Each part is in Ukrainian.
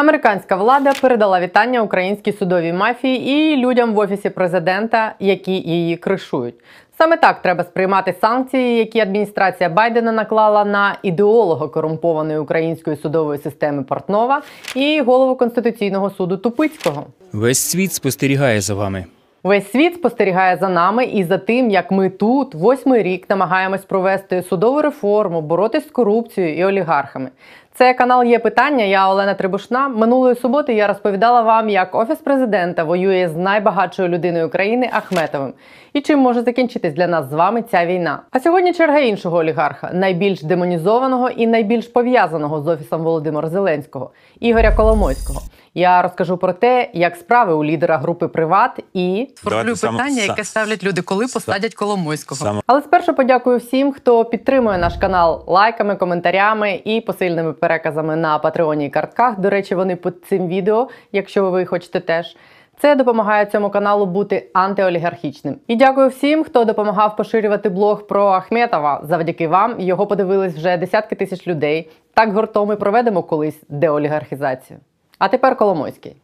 Американська влада передала вітання українській судовій мафії і людям в Офісі Президента, які її кришують. Саме так треба сприймати санкції, які адміністрація Байдена наклала на ідеолога корумпованої української судової системи Портнова і голову Конституційного суду Тупицького. Весь світ спостерігає за вами. Весь світ спостерігає за нами і за тим, як ми тут восьмий рік намагаємось провести судову реформу, боротись з корупцією і олігархами. Це канал «Є питання», я Олена Трибушна. Минулої суботи я розповідала вам, як Офіс Президента воює з найбагатшою людиною країни Ахметовим. І чим може закінчитись для нас з вами ця війна. А сьогодні черга іншого олігарха, найбільш демонізованого і найбільш пов'язаного з Офісом Володимира Зеленського – Ігоря Коломойського. Я розкажу про те, як справи у лідера групи «Приват» і… Сформулюю питання, яке ставлять люди, коли посадять Коломойського. Але спершу подякую всім, хто підтримує наш канал лайками, коментарями і посильними переказами на Патреоні і картках. До речі, вони під цим відео, якщо ви хочете теж. Це допомагає цьому каналу бути антиолігархічним. І дякую всім, хто допомагав поширювати блог про Ахметова. Завдяки вам його подивились вже десятки тисяч людей. Так гуртом ми проведемо колись деолігархізацію. А тепер Коломойський.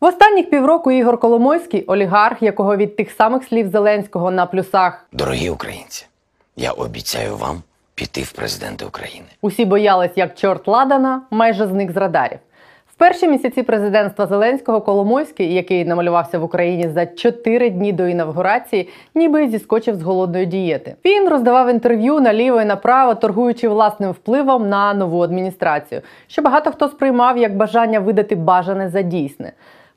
В останніх півроку Ігор Коломойський – олігарх, якого від тих самих слів Зеленського на плюсах «Дорогі українці, я обіцяю вам піти в президенти України». Усі боялись, як чорт ладана, майже зник з радарів. В перші місяці президентства Зеленського Коломойський, який намалювався в Україні за 4 дні до інавгурації, ніби зіскочив з голодної дієти. Він роздавав інтерв'ю наліво і направо, торгуючи власним впливом на нову адміністрацію, що багато хто сприймав як бажання видати бажане за дійсне.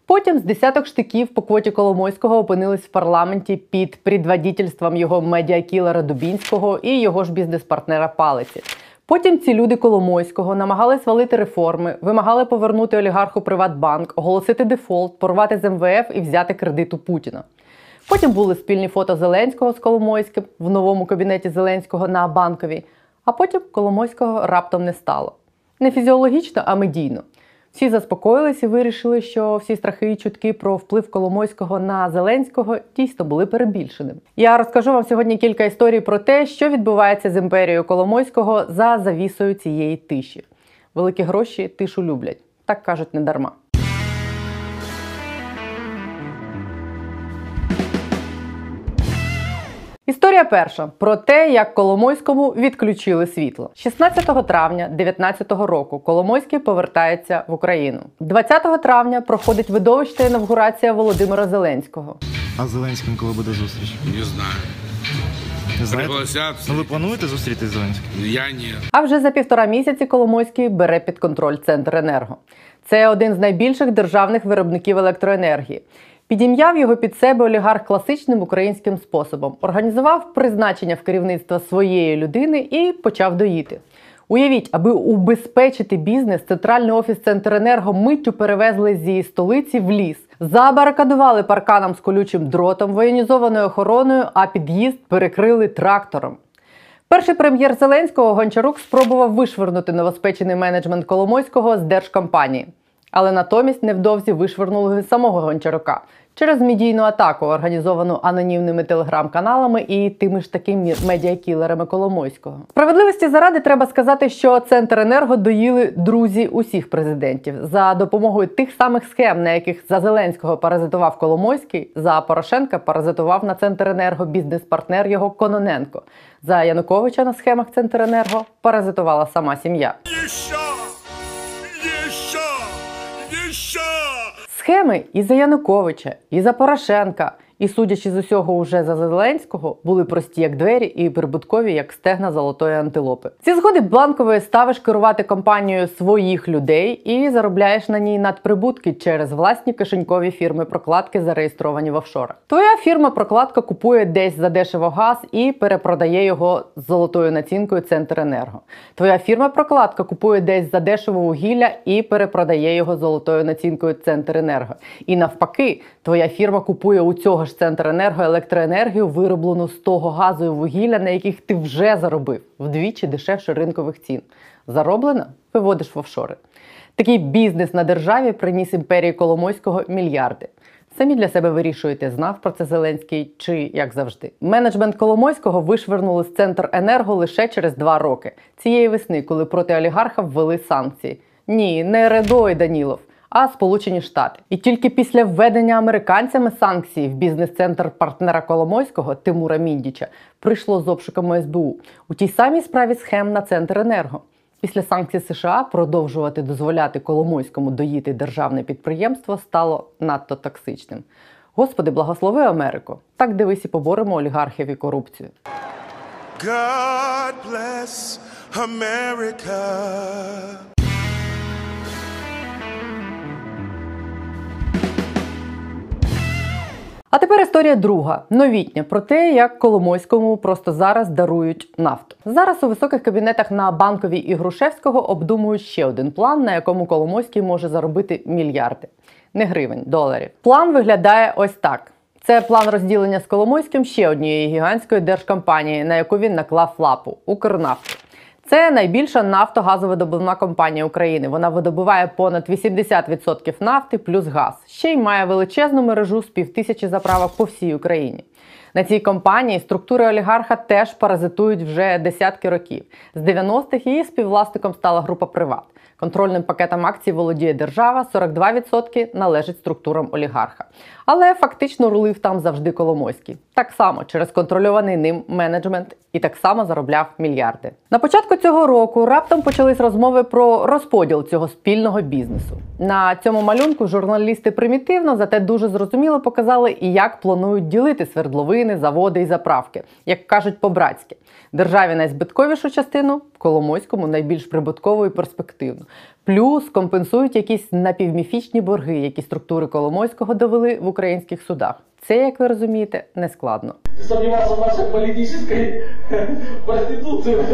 Потім з десяток штиків по квоті Коломойського опинились в парламенті під предводительством його медіакілера Дубінського і його ж бізнес-партнера Палиці. Потім ці люди Коломойського намагались валити реформи, вимагали повернути олігарху Приватбанк, оголосити дефолт, порвати з МВФ і взяти кредит у Путіна. Потім були спільні фото Зеленського з Коломойським в новому кабінеті Зеленського на Банковій. А потім Коломойського раптом не стало. Не фізіологічно, а медійно. Всі заспокоїлись і вирішили, що всі страхи і чутки про вплив Коломойського на Зеленського дійсно були перебільшеними. Я розкажу вам сьогодні кілька історій про те, що відбувається з імперією Коломойського за завісою цієї тиші. Великі гроші тишу люблять. Так кажуть недарма. Історія перша. Про те, як Коломойському відключили світло. 16 травня 2019 року Коломойський повертається в Україну. 20 травня проходить видовищна інавгурація Володимира Зеленського. А з Зеленським коли буде зустріч? Не знаю. Ну, ви плануєте зустрітись з Зеленським? Я ні. А вже за півтора місяці Коломойський бере під контроль Центренерго. Це один з найбільших державних виробників електроенергії. Підім'яв його під себе олігарх класичним українським способом. Організував призначення в керівництво своєї людини і почав доїти. Уявіть, аби убезпечити бізнес, центральний офіс Центренерго миттю перевезли зі столиці в ліс. Забарикадували парканом з колючим дротом, воєнізованою охороною, а під'їзд перекрили трактором. Перший прем'єр Зеленського Гончарук спробував вишвирнути новоспечений менеджмент Коломойського з держкомпанії. Але натомість невдовзі вишвирнули самого Гончарука через медійну атаку, організовану анонімними телеграм-каналами і тими ж такими медіакілерами Коломойського. Справедливості заради треба сказати, що Центренерго доїли друзі усіх президентів за допомогою тих самих схем, на яких за Зеленського паразитував Коломойський, за Порошенка паразитував на Центренерго бізнес-партнер його Кононенко. За Януковича на схемах Центренерго паразитувала сама сім'я. Схеми і за Януковича, і за Порошенка, і, судячи з усього уже за Зеленського, були прості як двері і прибуткові як стегна золотої антилопи. Зі згоди Бланкової ставиш керувати компанією своїх людей і заробляєш на ній надприбутки через власні кишенькові фірми-прокладки, зареєстровані в офшорах. Твоя фірма-прокладка купує десь задешево газ і перепродає його з золотою націнкою Центренерго. Твоя фірма-прокладка купує десь задешево вугілля і перепродає його з золотою націнкою Центренерго. І навпаки, твоя фірма купує у цього ж Центренерго електроенергію, вироблену з того газу і вугілля, на яких ти вже заробив вдвічі дешевше ринкових цін. Зароблено – виводиш в офшори. Такий бізнес на державі приніс імперії Коломойського мільярди. Самі для себе вирішуєте, знав про це Зеленський чи як завжди. Менеджмент Коломойського вишвернули з Центренерго лише через 2 роки. Цієї весни, коли проти олігарха ввели санкції. Ні, не Редо і Данілов, а Сполучені Штати. І тільки після введення американцями санкцій в бізнес-центр партнера Коломойського, Тимура Міндіча, прийшло з обшуками СБУ. У тій самій справі схем на Центренерго. Після санкцій США продовжувати дозволяти Коломойському доїти державне підприємство стало надто токсичним. Господи, благослови Америку. Так, дивись, і поборемо олігархів і корупцію. God bless America. А тепер історія друга, новітня, про те, як Коломойському просто зараз дарують нафту. Зараз у високих кабінетах на Банковій і Грушевського обдумують ще один план, на якому Коломойський може заробити мільярди. Не гривень, доларів. План виглядає ось так. Це план розділення з Коломойським ще однієї гігантської держкомпанії, на яку він наклав лапу – Укрнафту. Це найбільша нафтогазовидобувна компанія України. Вона видобуває понад 80% нафти плюс газ. Ще й має величезну мережу з 5000 заправок по всій Україні. На цій компанії структури олігарха теж паразитують вже десятки років. З 90-х її співвласником стала група «Приват». Контрольним пакетом акцій володіє держава, 42% належить структурам олігарха. Але фактично рулив там завжди Коломойський. Так само через контрольований ним менеджмент і так само заробляв мільярди. На початку цього року раптом почались розмови про розподіл цього спільного бізнесу. На цьому малюнку журналісти примітивно, зате дуже зрозуміло показали, і як планують ділити свердловини, заводи і заправки. Як кажуть по-братськи. Державі найзбитковішу частину, Коломойському найбільш прибуткову і перспективну. Плюс компенсують якісь напівміфічні борги, які структури Коломойського довели в українських судах. Це, як ви розумієте, нескладно.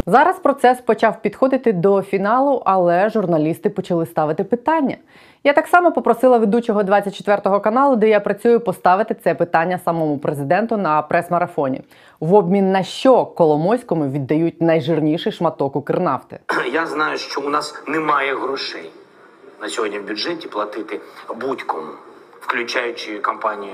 Зараз процес почав підходити до фіналу, але журналісти почали ставити питання. Я так само попросила ведучого 24-го каналу, де я працюю, поставити це питання самому президенту на прес-марафоні. В обмін на що Коломойському віддають найжирніший шматок Укрнафти? Я знаю, що у нас немає грошей на сьогодні в бюджеті платити будь-кому, включаючи компанію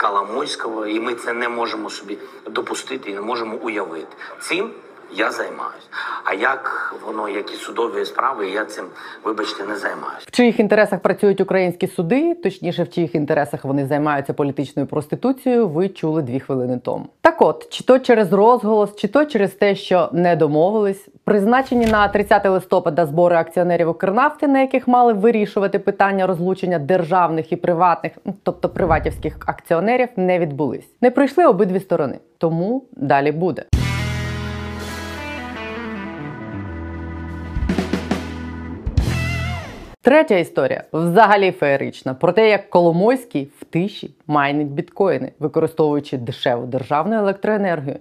Коломойського, і ми це не можемо собі допустити і не можемо уявити. Цим я займаюсь. А як воно, які судові справи, я цим, вибачте, не займаюсь. В чиїх інтересах працюють українські суди, точніше, в чиїх інтересах вони займаються політичною проституцією, ви чули 2 хвилини тому. Так от, чи то через розголос, чи то через те, що не домовились, призначені на 30 листопада збори акціонерів Укрнафти, на яких мали вирішувати питання розлучення державних і приватних, тобто приватівських акціонерів, не відбулись. Не прийшли обидві сторони. Тому далі буде. Третя історія, взагалі феєрична, про те, як Коломойський в тиші майнить біткоїни, використовуючи дешеву державну електроенергію,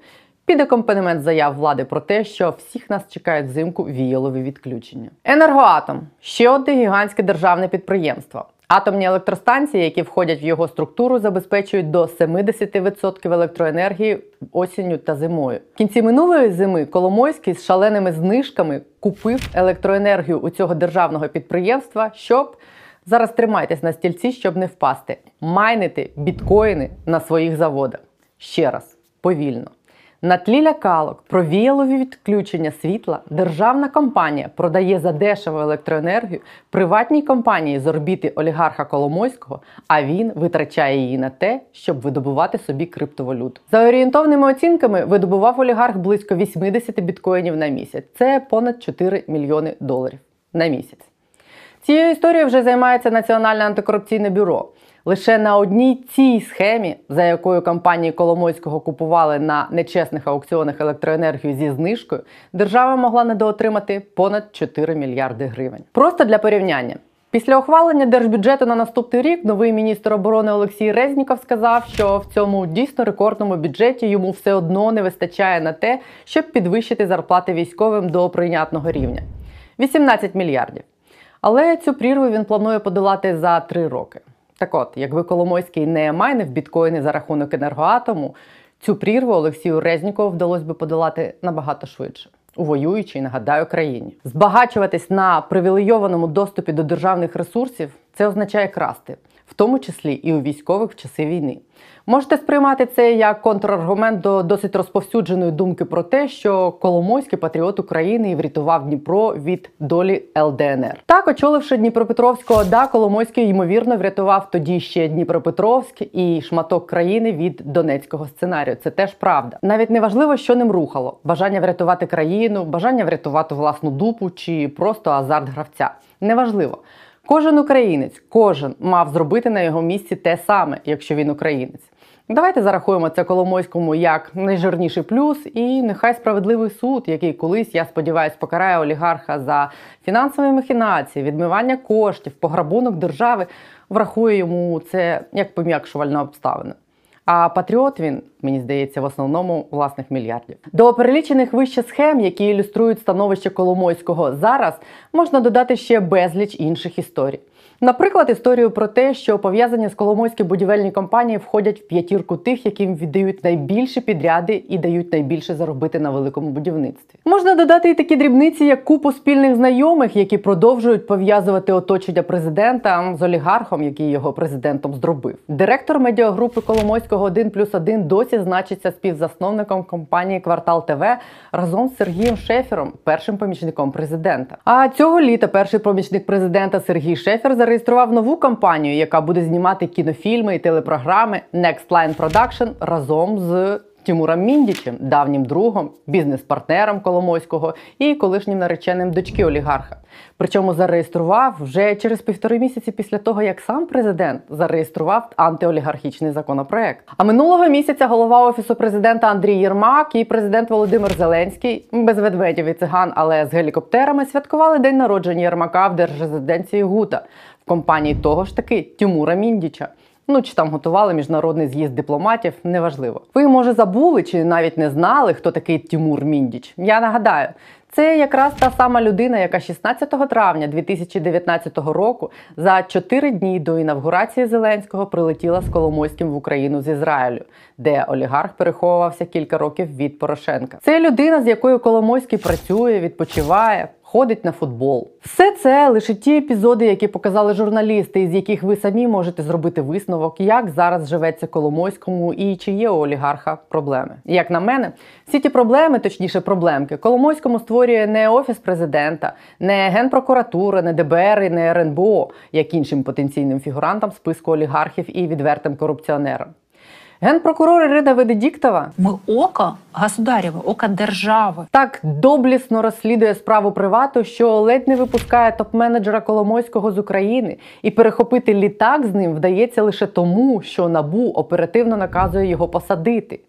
під акомпанемент заяв влади про те, що всіх нас чекають взимку віялові відключення. Енергоатом – ще одне гігантське державне підприємство. Атомні електростанції, які входять в його структуру, забезпечують до 70% електроенергії осінню та зимою. В кінці минулої зими Коломойський з шаленими знижками купив електроенергію у цього державного підприємства, щоб, зараз тримайтесь на стільці, щоб не впасти, майнити біткоїни на своїх заводах. Ще раз, повільно. На тлі лякалок про віялові відключення світла державна компанія продає задешеву електроенергію приватній компанії з орбіти олігарха Коломойського, а він витрачає її на те, щоб видобувати собі криптовалюту. За орієнтовними оцінками, видобував олігарх близько 80 біткоїнів на місяць. Це понад 4 мільйони доларів на місяць. Цією історією вже займається Національне антикорупційне бюро. Лише на одній цій схемі, за якою компанії Коломойського купували на нечесних аукціонах електроенергію зі знижкою, держава могла недоотримати понад 4 мільярди гривень. Просто для порівняння. Після ухвалення держбюджету на наступний рік новий міністр оборони Олексій Резніков сказав, що в цьому дійсно рекордному бюджеті йому все одно не вистачає на те, щоб підвищити зарплати військовим до прийнятного рівня. 18 мільярдів. Але цю прірву він планує подолати за 3 роки. Так от, якби Коломойський не майнив біткоїни за рахунок енергоатому, цю прірву Олексію Резнікову вдалося би подолати набагато швидше. У воюючій, нагадаю, країні. Збагачуватись на привілейованому доступі до державних ресурсів – це означає красти. в тому числі і у військових в часи війни. Можете сприймати це як контраргумент до досить розповсюдженої думки про те, що Коломойський патріот України і врятував Дніпро від долі ЛДНР. Так, очоливши Дніпропетровську ОДА, Коломойський, ймовірно, врятував тоді ще Дніпропетровськ і шматок країни від донецького сценарію. Це теж правда. Навіть не важливо, що ним рухало. Бажання врятувати країну, бажання врятувати власну дупу чи просто азарт гравця. Неважливо. Кожен українець, кожен мав зробити на його місці те саме, якщо він українець. Давайте зарахуємо це Коломойському як найжирніший плюс, і нехай справедливий суд, який колись, я сподіваюся, покарає олігарха за фінансові махінації, відмивання коштів, пограбунок держави, врахує йому це як пом'якшувальну обставину. А патріот він, мені здається, в основному власних мільярдів. До перелічених вище схем, які ілюструють становище Коломойського зараз, можна додати ще безліч інших історій. Наприклад, історію про те, що пов'язані з Коломойським будівельні компанії входять в п'ятірку тих, яким віддають найбільші підряди і дають найбільше заробити на великому будівництві. Можна додати і такі дрібниці, як купу спільних знайомих, які продовжують пов'язувати оточення президента з олігархом, який його президентом зробив. Директор медіагрупи Коломойського «1+1» досі значиться співзасновником компанії «Квартал ТВ» разом з Сергієм Шефером, першим помічником президента. А цього літа перший помічник президента Сергій Шефер зареєстрував нову компанію, яка буде знімати кінофільми і телепрограми Next Line Production разом з Тимуром Міндічем, давнім другом, бізнес-партнером Коломойського і колишнім нареченим дочки олігарха. Причому зареєстрував вже через 1,5 місяці після того, як сам президент зареєстрував антиолігархічний законопроект. А минулого місяця голова Офісу президента Андрій Єрмак і президент Володимир Зеленський, без ведмедів і циган, але з гелікоптерами, святкували день народження Єрмака в держрезиденції Гута, в компанії того ж таки Тимура Міндіча. Ну, чи там готували міжнародний з'їзд дипломатів, неважливо. Ви, може, забули чи навіть не знали, хто такий Тимур Міндіч? Я нагадаю, це якраз та сама людина, яка 16 травня 2019 року за 4 дні до інавгурації Зеленського прилетіла з Коломойським в Україну з Ізраїлю, де олігарх переховувався кілька років від Порошенка. Це людина, з якою Коломойський працює, відпочиває, ходить на футбол. Все це лише ті епізоди, які показали журналісти, із яких ви самі можете зробити висновок, як зараз живеться Коломойському і чи є у олігарха проблеми. Як на мене, всі ті проблеми, точніше проблемки, Коломойському створює не Офіс президента, не Генпрокуратура, не ДБР і не РНБО, як іншим потенційним фігурантам списку олігархів і відвертим корупціонерам. Генпрокурор Ирина Ведедіктова «Ми око государєва, око держави» так доблісно розслідує справу «Привату», що ледь не випускає топ-менеджера Коломойського з України, і перехопити літак з ним вдається лише тому, що НАБУ оперативно наказує його посадити.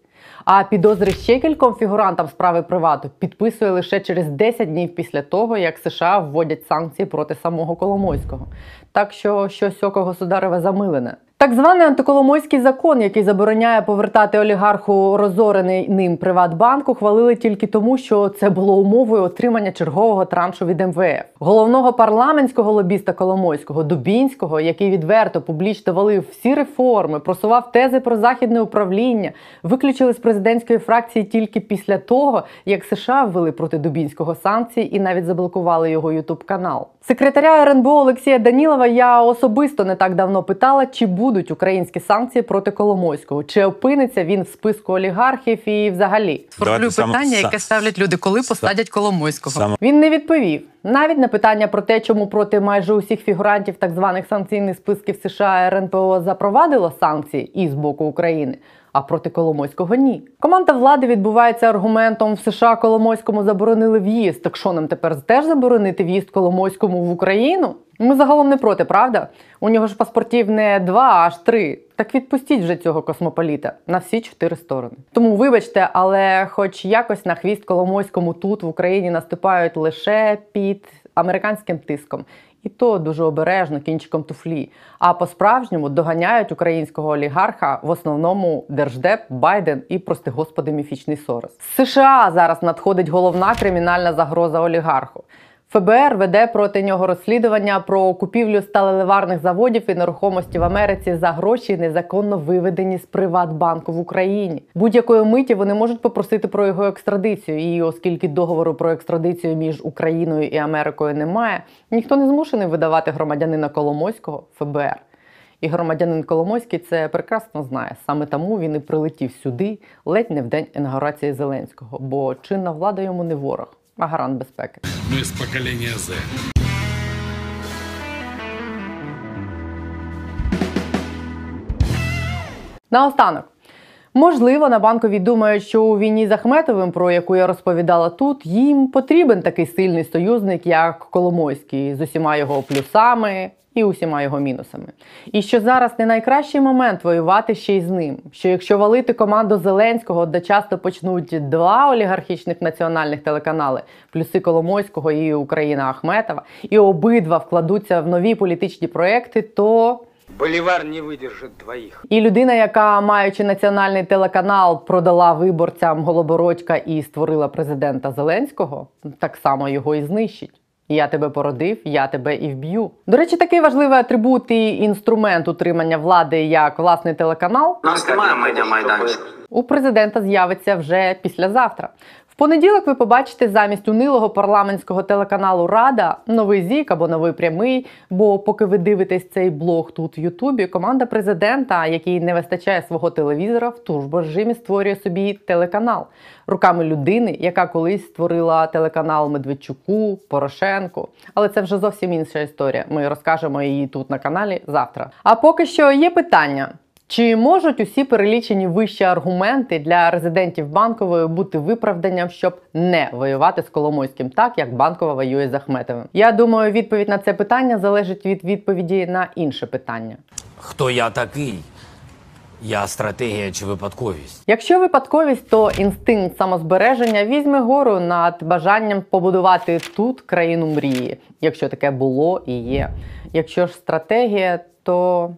А підозри ще кільком фігурантам справи «Привату» підписує лише через 10 днів після того, як США вводять санкції проти самого Коломойського. Так що щось око государеве замилене. Так званий антиколомойський закон, який забороняє повертати олігарху розорений ним Приватбанк, ухвалили тільки тому, що це було умовою отримання чергового траншу від МВФ. Головного парламентського лобіста Коломойського, Дубінського, який відверто публічно валив всі реформи, просував тези про західне управління, виключили з президентської фракції тільки після того, як США ввели проти Дубінського санкції і навіть заблокували його ютуб-канал. Секретаря РНБО Олексія Данілова я особисто не так давно питала, чи будуть українські санкції проти Коломойського, чи опиниться він в списку олігархів і взагалі. Сформулюю питання, яке ставлять люди, коли посадять Коломойського. Він не відповів. Навіть на питання про те, чому проти майже усіх фігурантів так званих санкційних списків США РНБО запровадило санкції і з боку України, а проти Коломойського – ні. Команда влади відбувається аргументом «в США Коломойському заборонили в'їзд, так що нам тепер теж заборонити в'їзд Коломойському в Україну?» Ми загалом не проти, правда? У нього ж паспортів не 2, а аж 3. Так відпустіть вже цього космополіта на всі 4 сторони. Тому вибачте, але хоч якось на хвіст Коломойському тут в Україні наступають лише під американським тиском. І то дуже обережно, кінчиком туфлі. А по-справжньому доганяють українського олігарха в основному Держдеп, Байден і, прости господи, міфічний Сорос. З США зараз надходить головна кримінальна загроза олігарху. ФБР веде проти нього розслідування про купівлю сталеварних заводів і нерухомості в Америці за гроші, незаконно виведені з Приватбанку в Україні. Будь-якої миті вони можуть попросити про його екстрадицію, і оскільки договору про екстрадицію між Україною і Америкою немає, ніхто не змушений видавати громадянина Коломойського ФБР. І громадянин Коломойський це прекрасно знає. Саме тому він і прилетів сюди ледь не в день інаугурації Зеленського, бо чинна влада йому не ворог, а гарант безпеки. Ми з покоління З. Наостанок. Можливо, на Банковій думають, що у війні з Ахметовим, про яку я розповідала тут, їм потрібен такий сильний союзник, як Коломойський, з усіма його плюсами і усіма його мінусами. І що зараз не найкращий момент воювати ще й з ним. Що якщо валити команду Зеленського, де часто почнуть два олігархічних національних телеканали, плюси Коломойського і Україна Ахметова, і обидва вкладуться в нові політичні проекти, то... Болівар не витримає двох. І людина, яка, маючи національний телеканал, продала виборцям Голобородька і створила президента Зеленського, так само його і знищить. Я тебе породив, я тебе і вб'ю. До речі, такий важливий атрибут і інструмент утримання влади, як власний телеканал, нас немає медіамайданчика, у президента з'явиться вже післязавтра. Понеділок ви побачите замість унилого парламентського телеканалу «Рада» новий ЗІК або новий прямий, бо поки ви дивитесь цей блог тут в Ютубі, команда президента, який не вистачає свого телевізора, в турборежимі створює собі телеканал. Руками людини, яка колись створила телеканал Медведчуку, Порошенку. Але це вже зовсім інша історія. Ми розкажемо її тут на каналі завтра. А поки що є питання. Чи можуть усі перелічені вищі аргументи для резидентів Банкової бути виправданням, щоб не воювати з Коломойським так, як Банкова воює з Ахметовим? Я думаю, відповідь на це питання залежить від відповіді на інше питання. Хто я такий? Я стратегія чи випадковість? Якщо випадковість, то інстинкт самозбереження візьме гору над бажанням побудувати тут країну мрії, якщо таке було і є. Якщо ж стратегія, то...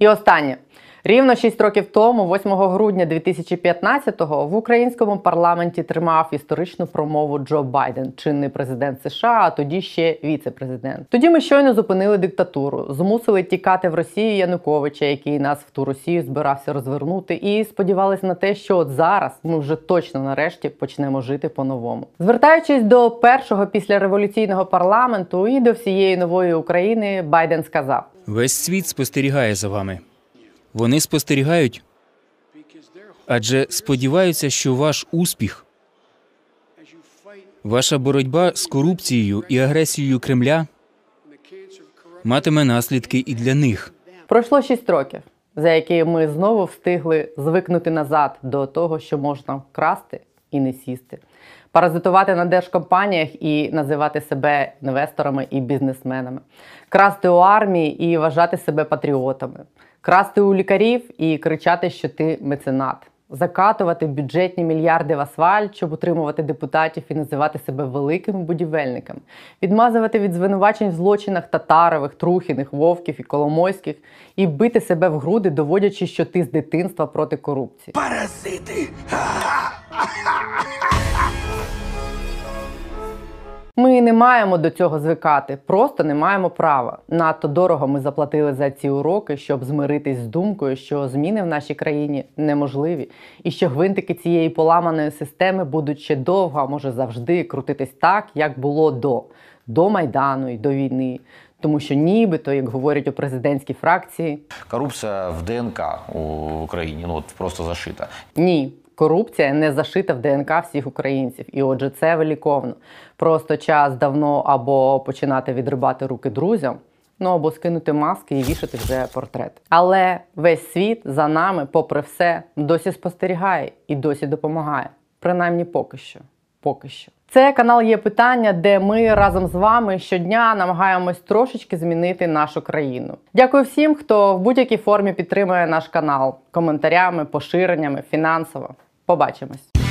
І останнє. Рівно 6 років тому, 8 грудня 2015-го, в українському парламенті тримав історичну промову Джо Байден, чинний президент США, а тоді ще віце-президент. Тоді ми щойно зупинили диктатуру, змусили тікати в Росію Януковича, який нас в ту Росію збирався розвернути, і сподівалися на те, що от зараз ми вже точно нарешті почнемо жити по-новому. Звертаючись до першого післяреволюційного парламенту і до всієї нової України, Байден сказав: "Весь світ спостерігає за вами. Вони спостерігають, адже сподіваються, що ваш успіх, ваша боротьба з корупцією і агресією Кремля матиме наслідки і для них". Пройшло 6 років, за які ми знову встигли звикнути назад до того, що можна красти і не сісти, паразитувати на держкомпаніях і називати себе інвесторами і бізнесменами, красти у армії і вважати себе патріотами, красти у лікарів і кричати, що ти меценат, закатувати бюджетні мільярди в асфальт, щоб утримувати депутатів і називати себе великими будівельниками, відмазувати від звинувачень в злочинах Татарових, Трухіних, Вовків і Коломойських і бити себе в груди, доводячи, що ти з дитинства проти корупції. Паразити! Ми не маємо до цього звикати, просто не маємо права. Надто дорого ми заплатили за ці уроки, щоб змиритись з думкою, що зміни в нашій країні неможливі, і що гвинтики цієї поламаної системи будуть ще довго, а може завжди, крутитись так, як було до Майдану і до війни. Тому що нібито, як говорять у президентській фракції, корупція в ДНК у Україні, ну от просто зашита. Ні. Корупція не зашита в ДНК всіх українців, і отже це виліковно. Просто час давно або починати відрубати руки друзям, ну або скинути маски і вішати вже портрет. Але весь світ за нами, попри все, досі спостерігає і досі допомагає. Принаймні поки що. Поки що. Це канал «Є питання», де ми разом з вами щодня намагаємось трошечки змінити нашу країну. Дякую всім, хто в будь-якій формі підтримує наш канал. Коментарями, поширеннями, фінансово. Побачимось!